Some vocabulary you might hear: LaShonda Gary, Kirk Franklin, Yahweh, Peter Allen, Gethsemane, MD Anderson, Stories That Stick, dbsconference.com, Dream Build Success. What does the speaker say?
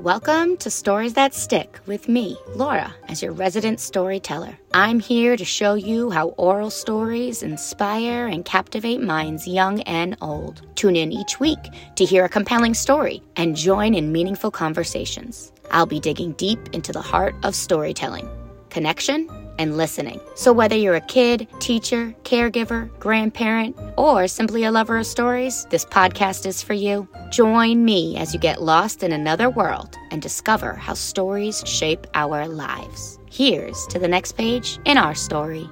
Welcome to Stories That Stick with me, Laura, as your resident storyteller. I'm here to show you how oral stories inspire and captivate minds young and old. Tune in each week to hear a compelling story and join in meaningful conversations. I'll be digging deep into the heart of storytelling, connection, and listening. So whether you're a kid, teacher, caregiver, grandparent, or simply a lover of stories, this podcast is for you. Join me as you get lost in another world and discover how stories shape our lives. Here's to the next page in our story.